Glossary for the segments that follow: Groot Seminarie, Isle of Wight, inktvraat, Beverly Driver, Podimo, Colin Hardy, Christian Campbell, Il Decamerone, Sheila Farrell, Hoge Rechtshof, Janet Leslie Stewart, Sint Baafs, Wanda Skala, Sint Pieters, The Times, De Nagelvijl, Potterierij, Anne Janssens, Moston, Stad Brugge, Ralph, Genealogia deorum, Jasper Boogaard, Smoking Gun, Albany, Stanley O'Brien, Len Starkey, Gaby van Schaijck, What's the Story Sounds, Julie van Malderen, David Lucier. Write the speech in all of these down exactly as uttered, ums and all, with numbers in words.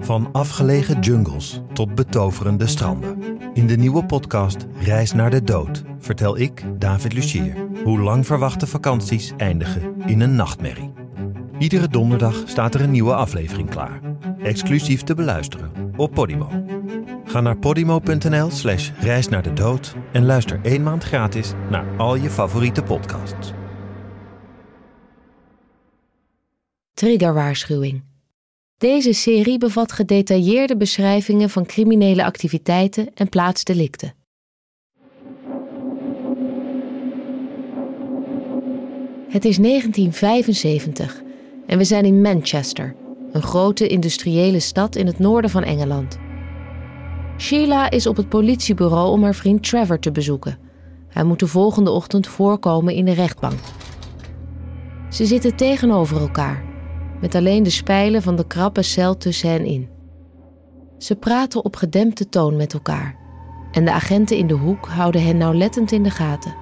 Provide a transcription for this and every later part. Van afgelegen jungles tot betoverende stranden. In de nieuwe podcast Reis naar de Dood vertel ik, David Lucier, hoe lang verwachte vakanties eindigen in een nachtmerrie. Iedere donderdag staat er een nieuwe aflevering klaar. Exclusief te beluisteren op Podimo. Ga naar podimo.nl slash reis naar de dood en luister één maand gratis naar al je favoriete podcasts. Triggerwaarschuwing. Deze serie bevat gedetailleerde beschrijvingen van criminele activiteiten en plaatsdelicten. Het is negentien vijfenzeventig en we zijn in Manchester, een grote industriële stad in het noorden van Engeland. Sheila is op het politiebureau om haar vriend Trevor te bezoeken. Hij moet de volgende ochtend voorkomen in de rechtbank. Ze zitten tegenover elkaar, met alleen de spijlen van de krappe cel tussen hen in. Ze praten op gedempte toon met elkaar en de agenten in de hoek houden hen nauwlettend in de gaten.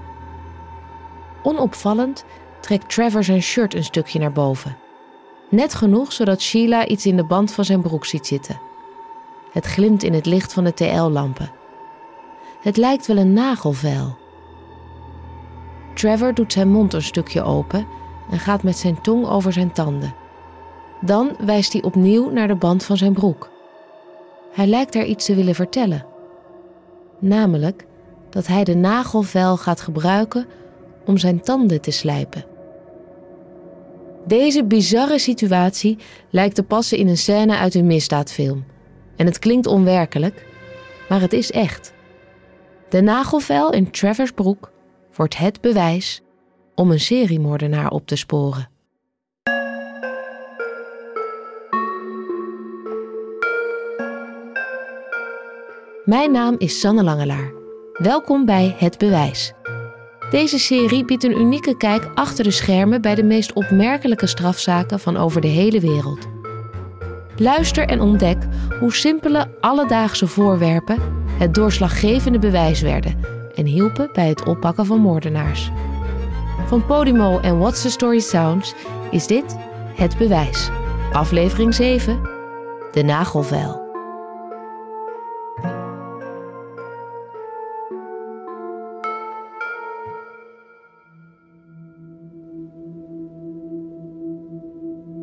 Onopvallend trekt Trevor zijn shirt een stukje naar boven. Net genoeg zodat Sheila iets in de band van zijn broek ziet zitten. Het glimt in het licht van de T L-lampen. Het lijkt wel een nagelvijl. Trevor doet zijn mond een stukje open en gaat met zijn tong over zijn tanden. Dan wijst hij opnieuw naar de band van zijn broek. Hij lijkt daar iets te willen vertellen. Namelijk dat hij de nagelvijl gaat gebruiken om zijn tanden te slijpen. Deze bizarre situatie lijkt te passen in een scène uit een misdaadfilm. En het klinkt onwerkelijk, maar het is echt. De nagelvijl in Trevor's broek wordt het bewijs om een seriemoordenaar op te sporen. Mijn naam is Sanne Langelaar. Welkom bij Het Bewijs. Deze serie biedt een unieke kijk achter de schermen bij de meest opmerkelijke strafzaken van over de hele wereld. Luister en ontdek hoe simpele alledaagse voorwerpen het doorslaggevende bewijs werden en hielpen bij het oppakken van moordenaars. Van Podimo en What's the Story Sounds is dit Het Bewijs. Aflevering zeven, De Nagelvijl.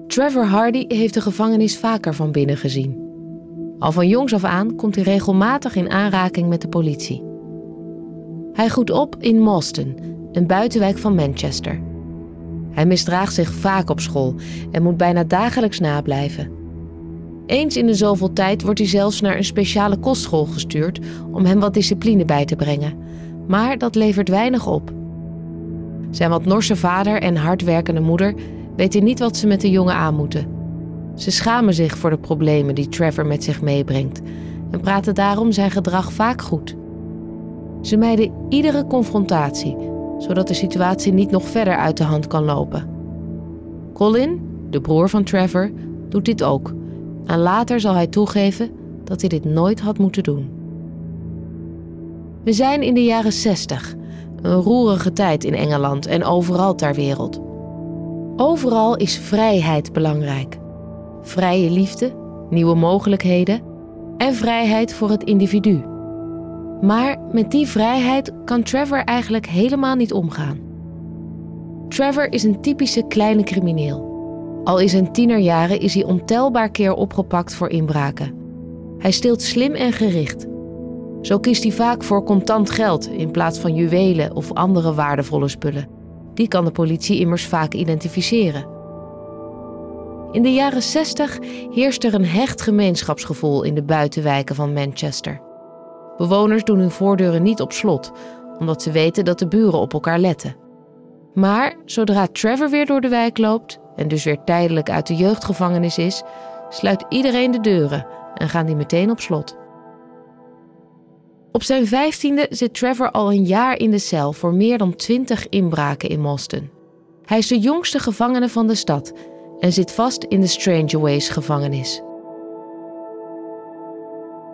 Trevor Hardy heeft de gevangenis vaker van binnen gezien. Al van jongs af aan komt hij regelmatig in aanraking met de politie. Hij groeit op in Moston, een buitenwijk van Manchester. Hij misdraagt zich vaak op school en moet bijna dagelijks nablijven. Eens in de zoveel tijd wordt hij zelfs naar een speciale kostschool gestuurd om hem wat discipline bij te brengen. Maar dat levert weinig op. Zijn wat Norse vader en hardwerkende moeder weet hij niet wat ze met de jongen aan moeten. Ze schamen zich voor de problemen die Trevor met zich meebrengt en praten daarom zijn gedrag vaak goed. Ze mijden iedere confrontatie, zodat de situatie niet nog verder uit de hand kan lopen. Colin, de broer van Trevor, doet dit ook en later zal hij toegeven dat hij dit nooit had moeten doen. We zijn in de jaren zestig, een roerige tijd in Engeland en overal ter wereld. Overal is vrijheid belangrijk. Vrije liefde, nieuwe mogelijkheden en vrijheid voor het individu. Maar met die vrijheid kan Trevor eigenlijk helemaal niet omgaan. Trevor is een typische kleine crimineel. Al in zijn tienerjaren is hij ontelbaar keer opgepakt voor inbraken. Hij steelt slim en gericht. Zo kiest hij vaak voor contant geld in plaats van juwelen of andere waardevolle spullen. Die kan de politie immers vaak identificeren. In de jaren zestig heerst er een hecht gemeenschapsgevoel in de buitenwijken van Manchester. Bewoners doen hun voordeuren niet op slot, omdat ze weten dat de buren op elkaar letten. Maar zodra Trevor weer door de wijk loopt en dus weer tijdelijk uit de jeugdgevangenis is, sluit iedereen de deuren en gaan die meteen op slot. Op zijn vijftiende zit Trevor al een jaar in de cel voor meer dan twintig inbraken in Moston. Hij is de jongste gevangene van de stad en zit vast in de Strangeways gevangenis.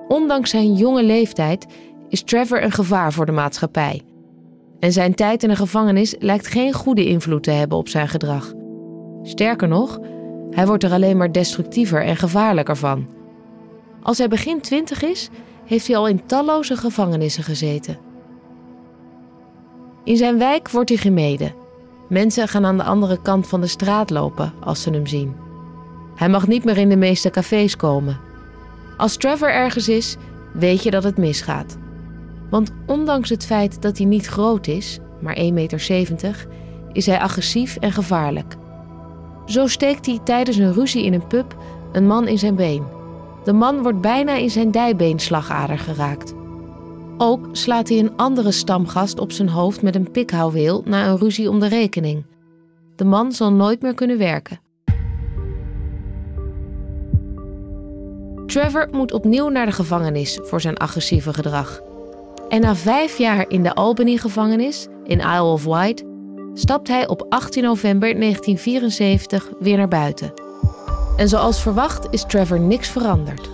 Ondanks zijn jonge leeftijd is Trevor een gevaar voor de maatschappij. En zijn tijd in de gevangenis lijkt geen goede invloed te hebben op zijn gedrag. Sterker nog, hij wordt er alleen maar destructiever en gevaarlijker van, Als hij begin twintig is, heeft hij al in talloze gevangenissen gezeten. In zijn wijk wordt hij gemeden. Mensen gaan aan de andere kant van de straat lopen als ze hem zien. Hij mag niet meer in de meeste cafés komen. Als Trevor ergens is, weet je dat het misgaat. Want ondanks het feit dat hij niet groot is, maar één meter zeventig, is hij agressief en gevaarlijk. Zo steekt hij tijdens een ruzie in een pub een man in zijn been. De man wordt bijna in zijn dijbeenslagader geraakt. Ook slaat hij een andere stamgast op zijn hoofd met een pikhouweel na een ruzie om de rekening. De man zal nooit meer kunnen werken. Trevor moet opnieuw naar de gevangenis voor zijn agressieve gedrag. En na vijf jaar in de Albany-gevangenis, in Isle of Wight, stapt hij op achttien november negentien vierenzeventig weer naar buiten. En zoals verwacht is Trevor niks veranderd.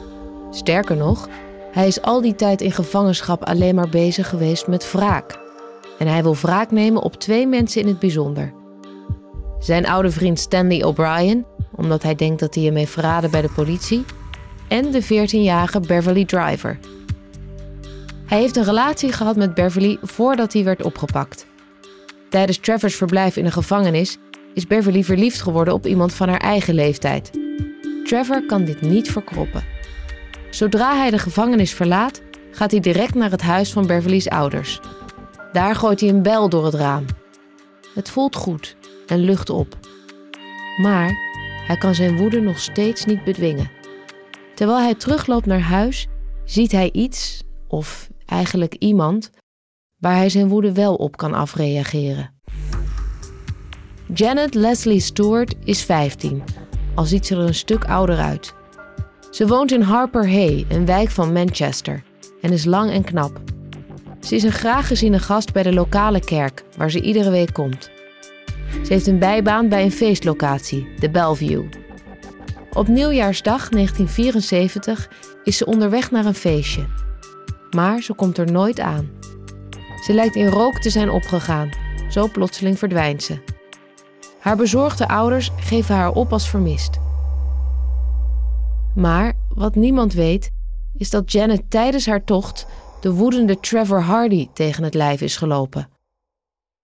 Sterker nog, hij is al die tijd in gevangenschap alleen maar bezig geweest met wraak. En hij wil wraak nemen op twee mensen in het bijzonder. Zijn oude vriend Stanley O'Brien, omdat hij denkt dat hij hem heeft verraden bij de politie, en de veertienjarige Beverly Driver. Hij heeft een relatie gehad met Beverly voordat hij werd opgepakt. Tijdens Trevors verblijf in de gevangenis is Beverly verliefd geworden op iemand van haar eigen leeftijd. Trevor kan dit niet verkroppen. Zodra hij de gevangenis verlaat, gaat hij direct naar het huis van Beverly's ouders. Daar gooit hij een bijl door het raam. Het voelt goed en lucht op. Maar hij kan zijn woede nog steeds niet bedwingen. Terwijl hij terugloopt naar huis, ziet hij iets, of eigenlijk iemand, waar hij zijn woede wel op kan afreageren. Janet Leslie Stewart is vijftien, al ziet ze er een stuk ouder uit. Ze woont in Harper Hay, een wijk van Manchester, en is lang en knap. Ze is een graag geziene gast bij de lokale kerk, waar ze iedere week komt. Ze heeft een bijbaan bij een feestlocatie, de Bellevue. Op nieuwjaarsdag negentien vierenzeventig is ze onderweg naar een feestje. Maar ze komt er nooit aan. Ze lijkt in rook te zijn opgegaan, zo plotseling verdwijnt ze. Haar bezorgde ouders geven haar op als vermist. Maar wat niemand weet, is dat Janet tijdens haar tocht de woedende Trevor Hardy tegen het lijf is gelopen.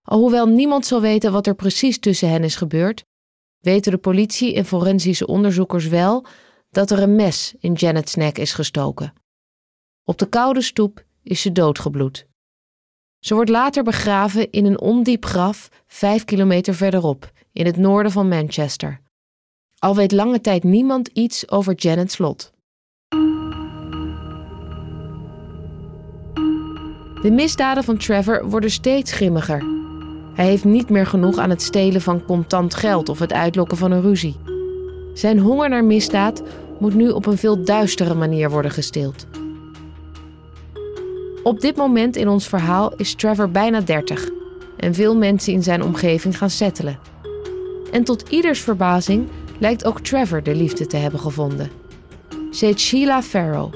Alhoewel niemand zal weten wat er precies tussen hen is gebeurd, weten de politie en forensische onderzoekers wel dat er een mes in Janet's nek is gestoken. Op de koude stoep is ze doodgebloed. Ze wordt later begraven in een ondiep graf vijf kilometer verderop, in het noorden van Manchester. Al weet lange tijd niemand iets over Janet's lot. De misdaden van Trevor worden steeds grimmiger. Hij heeft niet meer genoeg aan het stelen van contant geld of het uitlokken van een ruzie. Zijn honger naar misdaad moet nu op een veel duistere manier worden gestild. Op dit moment in ons verhaal is Trevor bijna dertig en veel mensen in zijn omgeving gaan settelen. En tot ieders verbazing lijkt ook Trevor de liefde te hebben gevonden. Ze heet Sheila Farrell.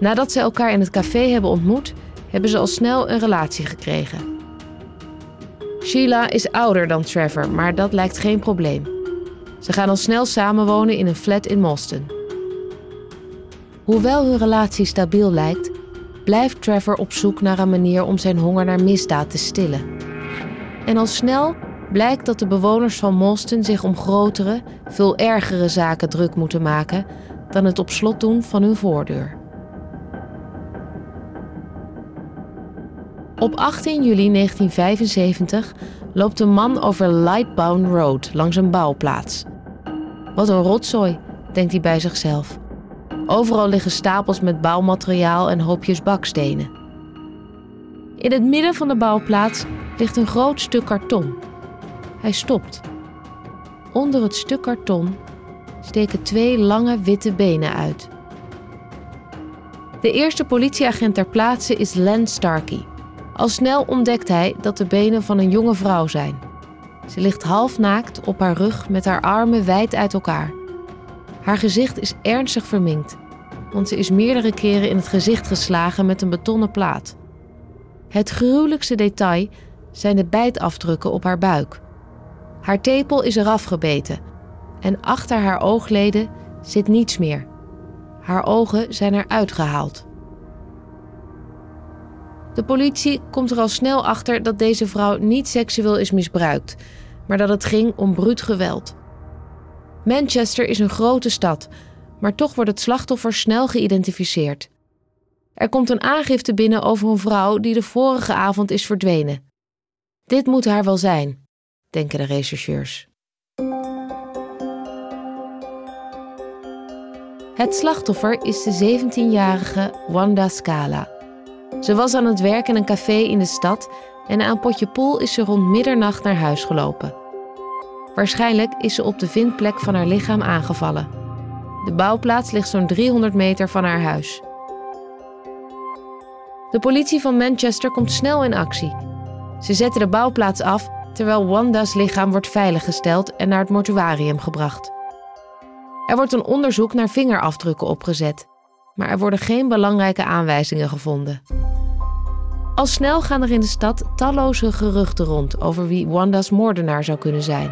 Nadat ze elkaar in het café hebben ontmoet, hebben ze al snel een relatie gekregen. Sheila is ouder dan Trevor, maar dat lijkt geen probleem. Ze gaan al snel samenwonen in een flat in Moston. Hoewel hun relatie stabiel lijkt, blijft Trevor op zoek naar een manier om zijn honger naar misdaad te stillen. En al snel blijkt dat de bewoners van Moston zich om grotere, veel ergere zaken druk moeten maken dan het op slot doen van hun voordeur. Op achttien juli negentien vijfenzeventig loopt een man over Lightbound Road langs een bouwplaats. Wat een rotzooi, denkt hij bij zichzelf. Overal liggen stapels met bouwmateriaal en hoopjes bakstenen. In het midden van de bouwplaats ligt een groot stuk karton. Hij stopt. Onder het stuk karton steken twee lange witte benen uit. De eerste politieagent ter plaatse is Len Starkey. Al snel ontdekt hij dat de benen van een jonge vrouw zijn. Ze ligt halfnaakt op haar rug met haar armen wijd uit elkaar. Haar gezicht is ernstig verminkt, want ze is meerdere keren in het gezicht geslagen met een betonnen plaat. Het gruwelijkste detail zijn de bijtafdrukken op haar buik. Haar tepel is eraf gebeten en achter haar oogleden zit niets meer. Haar ogen zijn eruit gehaald. De politie komt er al snel achter dat deze vrouw niet seksueel is misbruikt, maar dat het ging om bruut geweld. Manchester is een grote stad, maar toch wordt het slachtoffer snel geïdentificeerd. Er komt een aangifte binnen over een vrouw die de vorige avond is verdwenen. Dit moet haar wel zijn, denken de rechercheurs. Het slachtoffer is de zeventienjarige Wanda Skala. Ze was aan het werk in een café in de stad en aan een potje pool is ze rond middernacht naar huis gelopen. Waarschijnlijk is ze op de vindplek van haar lichaam aangevallen. De bouwplaats ligt zo'n driehonderd meter van haar huis. De politie van Manchester komt snel in actie. Ze zetten de bouwplaats af terwijl Wanda's lichaam wordt veiliggesteld en naar het mortuarium gebracht. Er wordt een onderzoek naar vingerafdrukken opgezet, maar er worden geen belangrijke aanwijzingen gevonden. Al snel gaan er in de stad talloze geruchten rond over wie Wanda's moordenaar zou kunnen zijn.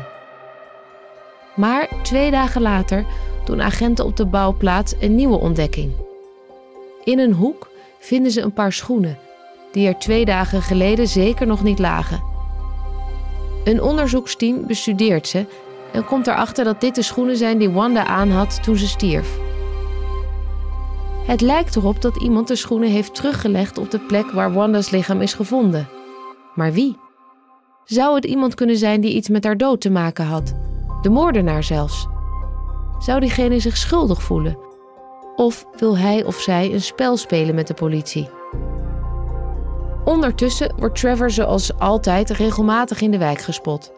Maar twee dagen later doen agenten op de bouwplaats een nieuwe ontdekking. In een hoek vinden ze een paar schoenen, die er twee dagen geleden zeker nog niet lagen. Een onderzoeksteam bestudeert ze en komt erachter dat dit de schoenen zijn die Wanda aan had toen ze stierf. Het lijkt erop dat iemand de schoenen heeft teruggelegd op de plek waar Wanda's lichaam is gevonden. Maar wie? Zou het iemand kunnen zijn die iets met haar dood te maken had? De moordenaar zelfs? Zou diegene zich schuldig voelen? Of wil hij of zij een spel spelen met de politie? Ondertussen wordt Trevor zoals altijd regelmatig in de wijk gespot.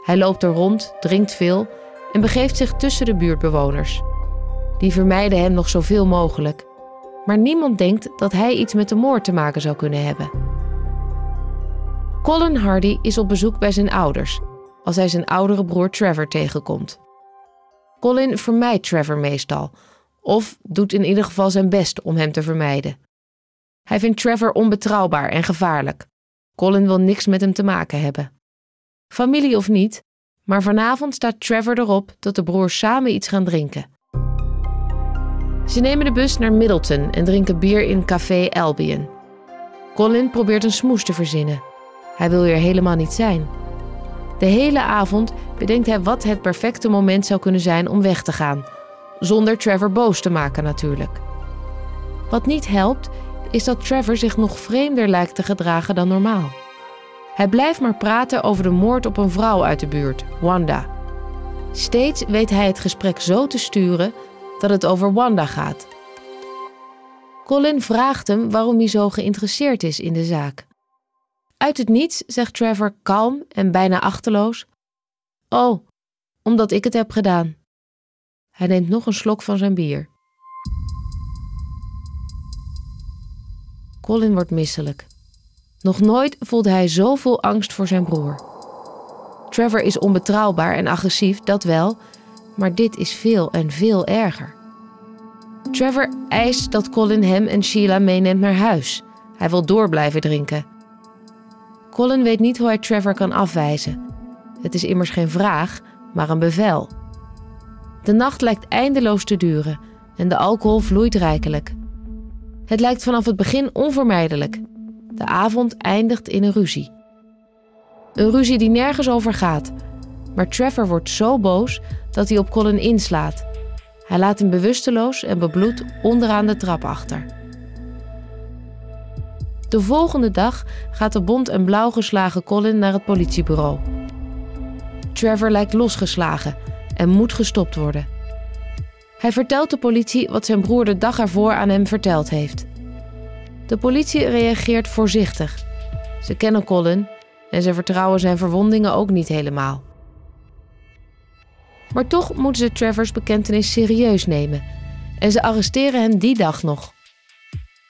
Hij loopt er rond, drinkt veel en begeeft zich tussen de buurtbewoners. Die vermijden hem nog zoveel mogelijk. Maar niemand denkt dat hij iets met de moord te maken zou kunnen hebben. Colin Hardy is op bezoek bij zijn ouders, als hij zijn oudere broer Trevor tegenkomt. Colin vermijdt Trevor meestal, of doet in ieder geval zijn best om hem te vermijden. Hij vindt Trevor onbetrouwbaar en gevaarlijk. Colin wil niks met hem te maken hebben. Familie of niet, maar vanavond staat Trevor erop dat de broers samen iets gaan drinken. Ze nemen de bus naar Middleton en drinken bier in café Albion. Colin probeert een smoes te verzinnen. Hij wil hier helemaal niet zijn. De hele avond bedenkt hij wat het perfecte moment zou kunnen zijn om weg te gaan. Zonder Trevor boos te maken natuurlijk. Wat niet helpt, is dat Trevor zich nog vreemder lijkt te gedragen dan normaal. Hij blijft maar praten over de moord op een vrouw uit de buurt, Wanda. Steeds weet hij het gesprek zo te sturen dat het over Wanda gaat. Colin vraagt hem waarom hij zo geïnteresseerd is in de zaak. Uit het niets zegt Trevor kalm en bijna achteloos: "Oh, omdat ik het heb gedaan." Hij neemt nog een slok van zijn bier. Colin wordt misselijk. Nog nooit voelde hij zoveel angst voor zijn broer. Trevor is onbetrouwbaar en agressief, dat wel, maar dit is veel en veel erger. Trevor eist dat Colin hem en Sheila meeneemt naar huis. Hij wil door blijven drinken. Colin weet niet hoe hij Trevor kan afwijzen. Het is immers geen vraag, maar een bevel. De nacht lijkt eindeloos te duren en de alcohol vloeit rijkelijk. Het lijkt vanaf het begin onvermijdelijk. De avond eindigt in een ruzie. Een ruzie die nergens over gaat. Maar Trevor wordt zo boos dat hij op Colin inslaat. Hij laat hem bewusteloos en bebloed onderaan de trap achter. De volgende dag gaat de bont en blauw geslagen Colin naar het politiebureau. Trevor lijkt losgeslagen en moet gestopt worden. Hij vertelt de politie wat zijn broer de dag ervoor aan hem verteld heeft. De politie reageert voorzichtig. Ze kennen Colin en ze vertrouwen zijn verwondingen ook niet helemaal. Maar toch moeten ze Trevor's bekentenis serieus nemen en ze arresteren hem die dag nog.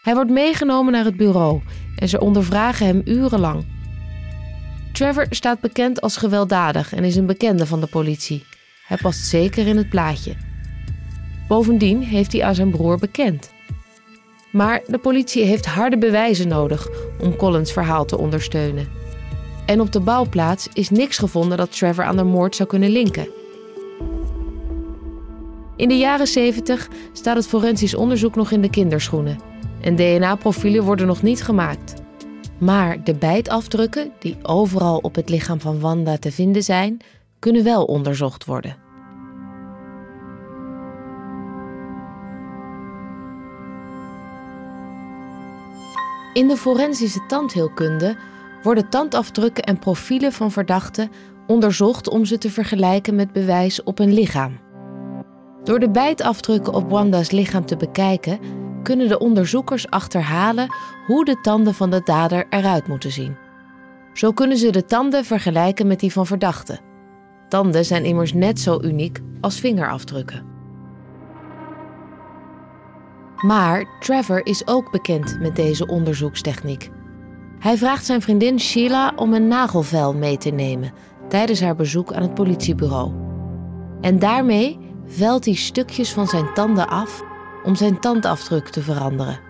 Hij wordt meegenomen naar het bureau en ze ondervragen hem urenlang. Trevor staat bekend als gewelddadig en is een bekende van de politie. Hij past zeker in het plaatje. Bovendien heeft hij aan zijn broer bekend. Maar de politie heeft harde bewijzen nodig om Colins verhaal te ondersteunen. En op de bouwplaats is niks gevonden dat Trevor aan de moord zou kunnen linken. In de jaren zeventig staat het forensisch onderzoek nog in de kinderschoenen en D N A-profielen worden nog niet gemaakt. Maar de bijtafdrukken, die overal op het lichaam van Wanda te vinden zijn, kunnen wel onderzocht worden. In de forensische tandheelkunde worden tandafdrukken en profielen van verdachten onderzocht om ze te vergelijken met bewijs op een lichaam. Door de bijtafdrukken op Wanda's lichaam te bekijken, kunnen de onderzoekers achterhalen hoe de tanden van de dader eruit moeten zien. Zo kunnen ze de tanden vergelijken met die van verdachten. Tanden zijn immers net zo uniek als vingerafdrukken. Maar Trevor is ook bekend met deze onderzoekstechniek. Hij vraagt zijn vriendin Sheila om een nagelvel mee te nemen tijdens haar bezoek aan het politiebureau. En daarmee velt hij stukjes van zijn tanden af om zijn tandafdruk te veranderen.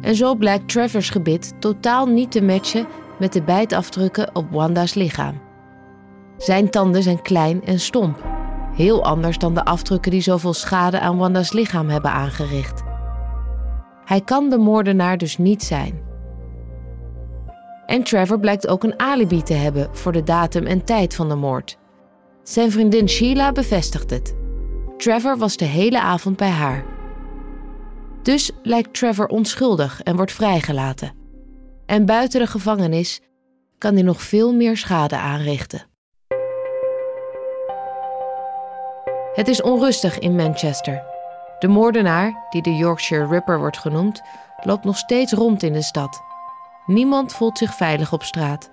En zo blijkt Trevor's gebit totaal niet te matchen met de bijtafdrukken op Wanda's lichaam. Zijn tanden zijn klein en stomp. Heel anders dan de afdrukken die zoveel schade aan Wanda's lichaam hebben aangericht. Hij kan de moordenaar dus niet zijn. En Trevor blijkt ook een alibi te hebben voor de datum en tijd van de moord. Zijn vriendin Sheila bevestigt het. Trevor was de hele avond bij haar. Dus lijkt Trevor onschuldig en wordt vrijgelaten. En buiten de gevangenis kan hij nog veel meer schade aanrichten. Het is onrustig in Manchester. De moordenaar, die de Yorkshire Ripper wordt genoemd, loopt nog steeds rond in de stad. Niemand voelt zich veilig op straat.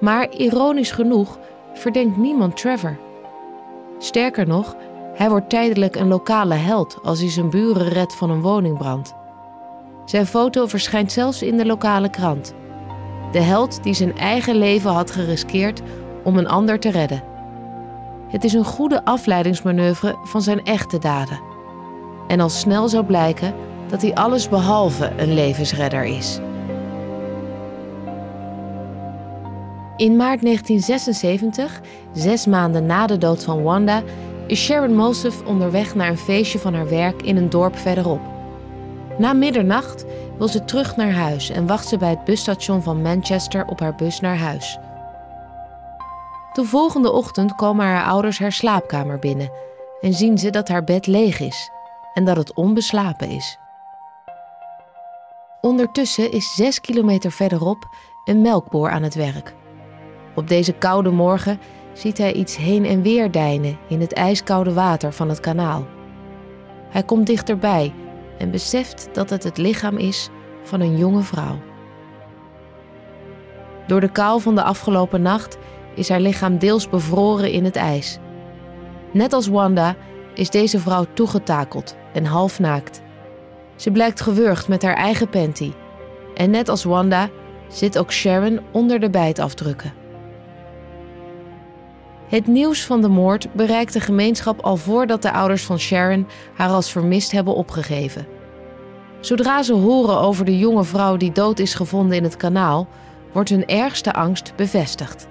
Maar ironisch genoeg verdenkt niemand Trevor. Sterker nog, hij wordt tijdelijk een lokale held als hij zijn buren redt van een woningbrand. Zijn foto verschijnt zelfs in de lokale krant. De held die zijn eigen leven had geriskeerd om een ander te redden. Het is een goede afleidingsmanoeuvre van zijn echte daden. En al snel zou blijken dat hij allesbehalve een levensredder is. In maart negentien zesenzeventig, zes maanden na de dood van Wanda, is Sharon Mosoph onderweg naar een feestje van haar werk in een dorp verderop. Na middernacht wil ze terug naar huis en wacht ze bij het busstation van Manchester op haar bus naar huis. De volgende ochtend komen haar ouders haar slaapkamer binnen en zien ze dat haar bed leeg is en dat het onbeslapen is. Ondertussen is zes kilometer verderop een melkboer aan het werk. Op deze koude morgen ziet hij iets heen en weer deinen in het ijskoude water van het kanaal. Hij komt dichterbij en beseft dat het het lichaam is van een jonge vrouw. Door de kou van de afgelopen nacht is haar lichaam deels bevroren in het ijs. Net als Wanda is deze vrouw toegetakeld en half naakt. Ze blijkt gewurgd met haar eigen panty. En net als Wanda zit ook Sharon onder de bijtafdrukken. Het nieuws van de moord bereikt de gemeenschap al voordat de ouders van Sharon haar als vermist hebben opgegeven. Zodra ze horen over de jonge vrouw die dood is gevonden in het kanaal, wordt hun ergste angst bevestigd.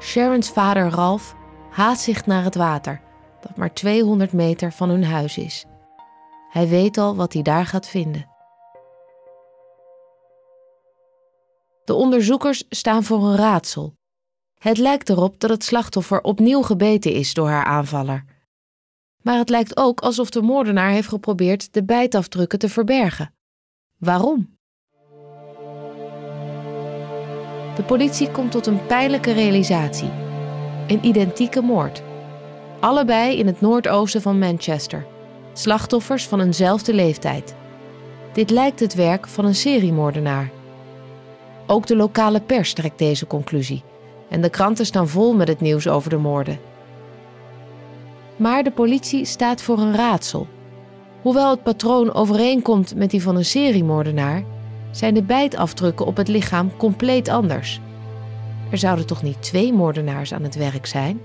Sharons vader Ralph haast zich naar het water, dat maar tweehonderd meter van hun huis is. Hij weet al wat hij daar gaat vinden. De onderzoekers staan voor een raadsel. Het lijkt erop dat het slachtoffer opnieuw gebeten is door haar aanvaller. Maar het lijkt ook alsof de moordenaar heeft geprobeerd de bijtafdrukken te verbergen. Waarom? De politie komt tot een pijnlijke realisatie. Een identieke moord. Allebei in het noordoosten van Manchester. Slachtoffers van eenzelfde leeftijd. Dit lijkt het werk van een seriemoordenaar. Ook de lokale pers trekt deze conclusie. En de kranten staan vol met het nieuws over de moorden. Maar de politie staat voor een raadsel. Hoewel het patroon overeenkomt met die van een seriemoordenaar, zijn de bijtafdrukken op het lichaam compleet anders. Er zouden toch niet twee moordenaars aan het werk zijn?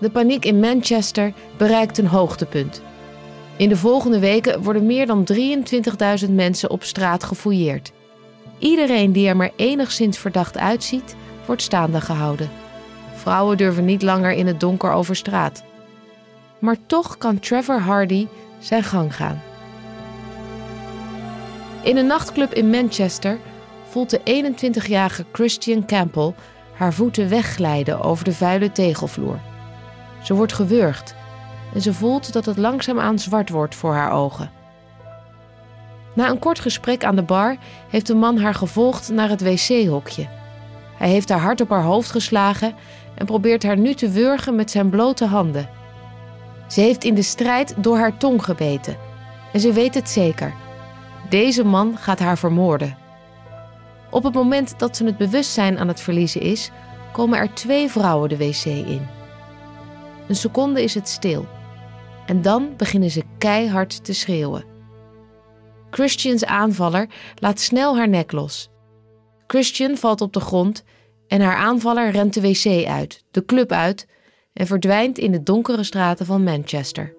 De paniek in Manchester bereikt een hoogtepunt. In de volgende weken worden meer dan drieëntwintigduizend mensen op straat gefouilleerd. Iedereen die er maar enigszins verdacht uitziet, wordt staande gehouden. Vrouwen durven niet langer in het donker over straat. Maar toch kan Trevor Hardy zijn gang gaan. In een nachtclub in Manchester voelt de eenentwintigjarige Christian Campbell haar voeten wegglijden over de vuile tegelvloer. Ze wordt gewurgd en ze voelt dat het langzaamaan zwart wordt voor haar ogen. Na een kort gesprek aan de bar heeft de man haar gevolgd naar het wc-hokje. Hij heeft haar hard op haar hoofd geslagen en probeert haar nu te wurgen met zijn blote handen. Ze heeft in de strijd door haar tong gebeten en ze weet het zeker. Deze man gaat haar vermoorden. Op het moment dat ze het bewustzijn aan het verliezen is, komen er twee vrouwen de wc in. Een seconde is het stil en dan beginnen ze keihard te schreeuwen. Christians aanvaller laat snel haar nek los. Christian valt op de grond en haar aanvaller rent de wc uit, de club uit en verdwijnt in de donkere straten van Manchester.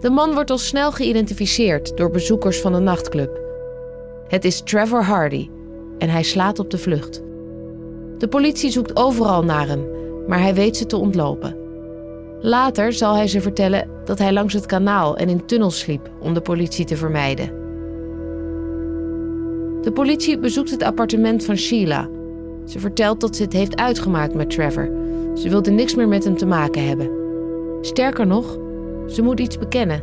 De man wordt al snel geïdentificeerd door bezoekers van de nachtclub. Het is Trevor Hardy en hij slaat op de vlucht. De politie zoekt overal naar hem, maar hij weet ze te ontlopen. Later zal hij ze vertellen dat hij langs het kanaal en in tunnels sliep om de politie te vermijden. De politie bezoekt het appartement van Sheila. Ze vertelt dat ze het heeft uitgemaakt met Trevor. Ze wilde niks meer met hem te maken hebben. Sterker nog, ze moet iets bekennen.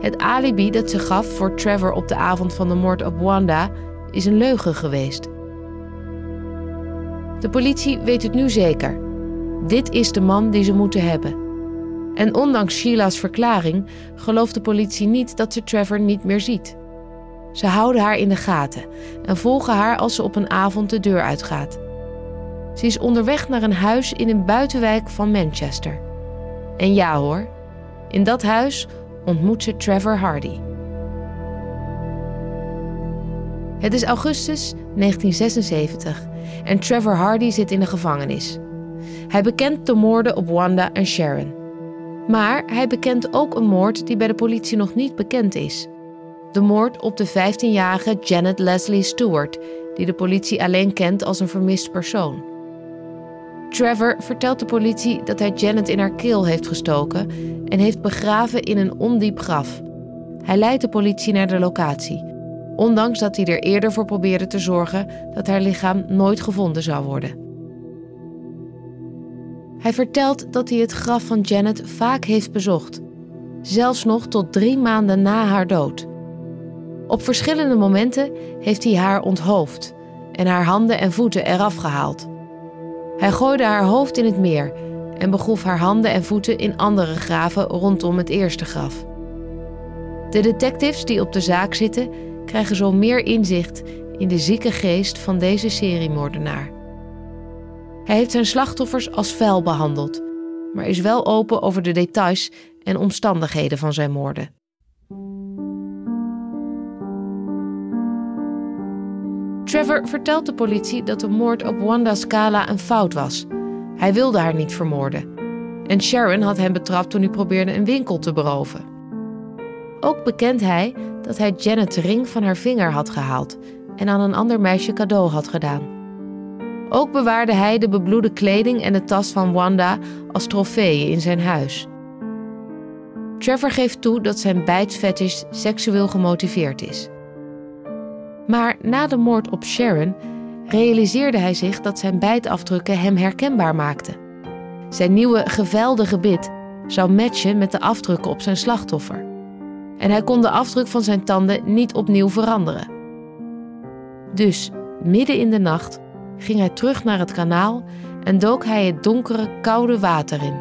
Het alibi dat ze gaf voor Trevor op de avond van de moord op Wanda is een leugen geweest. De politie weet het nu zeker. Dit is de man die ze moeten hebben. En ondanks Sheila's verklaring gelooft de politie niet dat ze Trevor niet meer ziet. Ze houden haar in de gaten en volgen haar als ze op een avond de deur uitgaat. Ze is onderweg naar een huis in een buitenwijk van Manchester. En ja hoor, in dat huis ontmoet ze Trevor Hardy. Het is augustus negentien zesenzeventig en Trevor Hardy zit in de gevangenis. Hij bekent de moorden op Wanda en Sharon. Maar hij bekent ook een moord die bij de politie nog niet bekend is. De moord op de vijftienjarige Janet Leslie Stewart, die de politie alleen kent als een vermist persoon. Trevor vertelt de politie dat hij Janet in haar keel heeft gestoken en heeft begraven in een ondiep graf. Hij leidt de politie naar de locatie, ondanks dat hij er eerder voor probeerde te zorgen dat haar lichaam nooit gevonden zou worden. Hij vertelt dat hij het graf van Janet vaak heeft bezocht, zelfs nog tot drie maanden na haar dood. Op verschillende momenten heeft hij haar onthoofd en haar handen en voeten eraf gehaald. Hij gooide haar hoofd in het meer en begroef haar handen en voeten in andere graven rondom het eerste graf. De detectives die op de zaak zitten krijgen zo meer inzicht in de zieke geest van deze seriemoordenaar. Hij heeft zijn slachtoffers als vuil behandeld, maar is wel open over de details en omstandigheden van zijn moorden. Trevor vertelt de politie dat de moord op Wanda Skala een fout was. Hij wilde haar niet vermoorden. En Sharon had hem betrapt toen hij probeerde een winkel te beroven. Ook bekent hij dat hij Janet's ring van haar vinger had gehaald en aan een ander meisje cadeau had gedaan. Ook bewaarde hij de bebloede kleding en de tas van Wanda als trofeeën in zijn huis. Trevor geeft toe dat zijn bijtfetish seksueel gemotiveerd is. Maar na de moord op Sharon realiseerde hij zich dat zijn bijtafdrukken hem herkenbaar maakten. Zijn nieuwe gevijlde gebit zou matchen met de afdrukken op zijn slachtoffer. En hij kon de afdruk van zijn tanden niet opnieuw veranderen. Dus, midden in de nacht, ging hij terug naar het kanaal en dook hij het donkere, koude water in.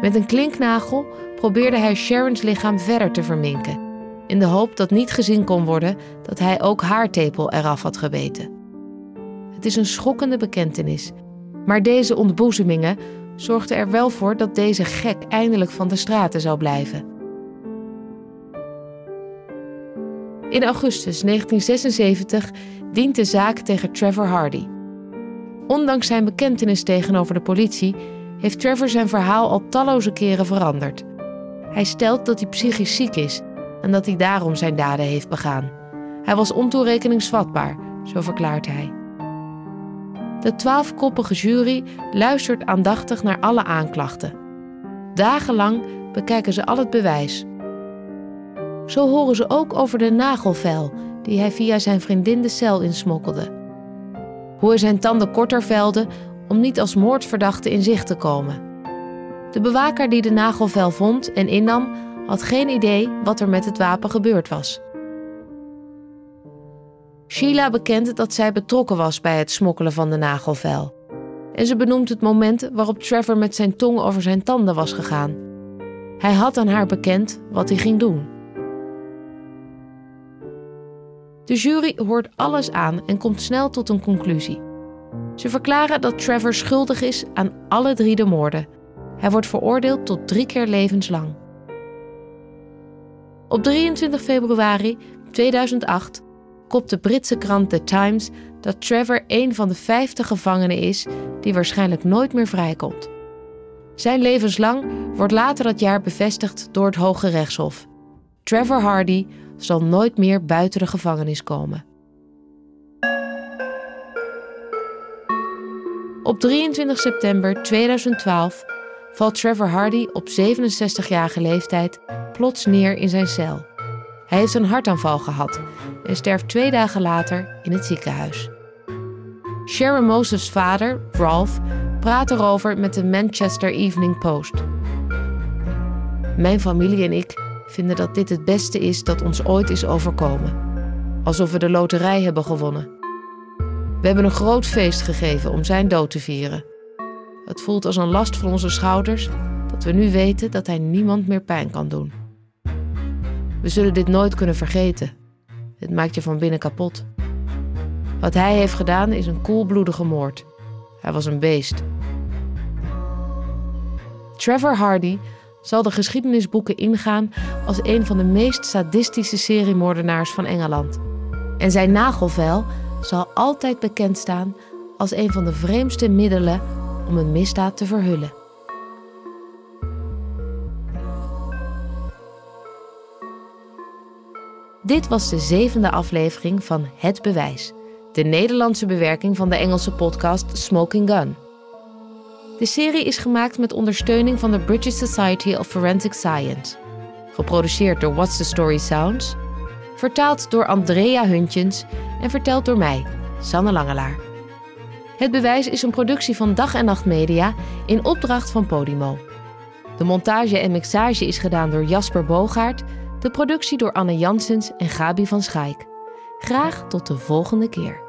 Met een klinknagel probeerde hij Sharons lichaam verder te verminken, in de hoop dat niet gezien kon worden dat hij ook haar tepel eraf had gebeten. Het is een schokkende bekentenis, maar deze ontboezemingen zorgden er wel voor dat deze gek eindelijk van de straten zou blijven. In augustus negentien zesenzeventig dient de zaak tegen Trevor Hardy. Ondanks zijn bekentenis tegenover de politie heeft Trevor zijn verhaal al talloze keren veranderd. Hij stelt dat hij psychisch ziek is en dat hij daarom zijn daden heeft begaan. Hij was ontoerekeningsvatbaar, zo verklaart hij. De twaalfkoppige jury luistert aandachtig naar alle aanklachten. Dagenlang bekijken ze al het bewijs. Zo horen ze ook over de nagelvijl die hij via zijn vriendin de cel insmokkelde. Hoe hij zijn tanden korter velde om niet als moordverdachte in zicht te komen. De bewaker die de nagelvijl vond en innam had geen idee wat er met het wapen gebeurd was. Sheila bekent dat zij betrokken was bij het smokkelen van de nagelvijl. En ze benoemt het moment waarop Trevor met zijn tong over zijn tanden was gegaan. Hij had aan haar bekend wat hij ging doen. De jury hoort alles aan en komt snel tot een conclusie. Ze verklaren dat Trevor schuldig is aan alle drie de moorden. Hij wordt veroordeeld tot drie keer levenslang. Op drieëntwintig februari tweeduizend acht kopt de Britse krant The Times dat Trevor een van de vijftig gevangenen is die waarschijnlijk nooit meer vrijkomt. Zijn levenslang wordt later dat jaar bevestigd door het Hoge Rechtshof. Trevor Hardy zal nooit meer buiten de gevangenis komen. Op drieëntwintig september tweeduizend twaalf valt Trevor Hardy op zevenenzestigjarige leeftijd plots neer in zijn cel. Hij heeft een hartaanval gehad en sterft twee dagen later in het ziekenhuis. Sharon Mosoph's vader, Ralph, praat erover met de Manchester Evening Post. Mijn familie en ik vinden dat dit het beste is dat ons ooit is overkomen. Alsof we de loterij hebben gewonnen. We hebben een groot feest gegeven om zijn dood te vieren. Het voelt als een last van onze schouders dat we nu weten dat hij niemand meer pijn kan doen. We zullen dit nooit kunnen vergeten. Het maakt je van binnen kapot. Wat hij heeft gedaan is een koelbloedige moord. Hij was een beest. Trevor Hardy zal de geschiedenisboeken ingaan als een van de meest sadistische seriemoordenaars van Engeland. En zijn nagelvijl zal altijd bekend staan als een van de vreemdste middelen om een misdaad te verhullen. Dit was de zevende aflevering van Het Bewijs, de Nederlandse bewerking van de Engelse podcast Smoking Gun. De serie is gemaakt met ondersteuning van de British Society of Forensic Science. Geproduceerd door What's the Story Sounds. Vertaald door Andrea Huntjens en verteld door mij, Sanne Langelaar. Het Bewijs is een productie van Dag en Nacht Media in opdracht van Podimo. De montage en mixage is gedaan door Jasper Boogaard. De productie door Anne Janssens en Gaby van Schaijck. Graag tot de volgende keer.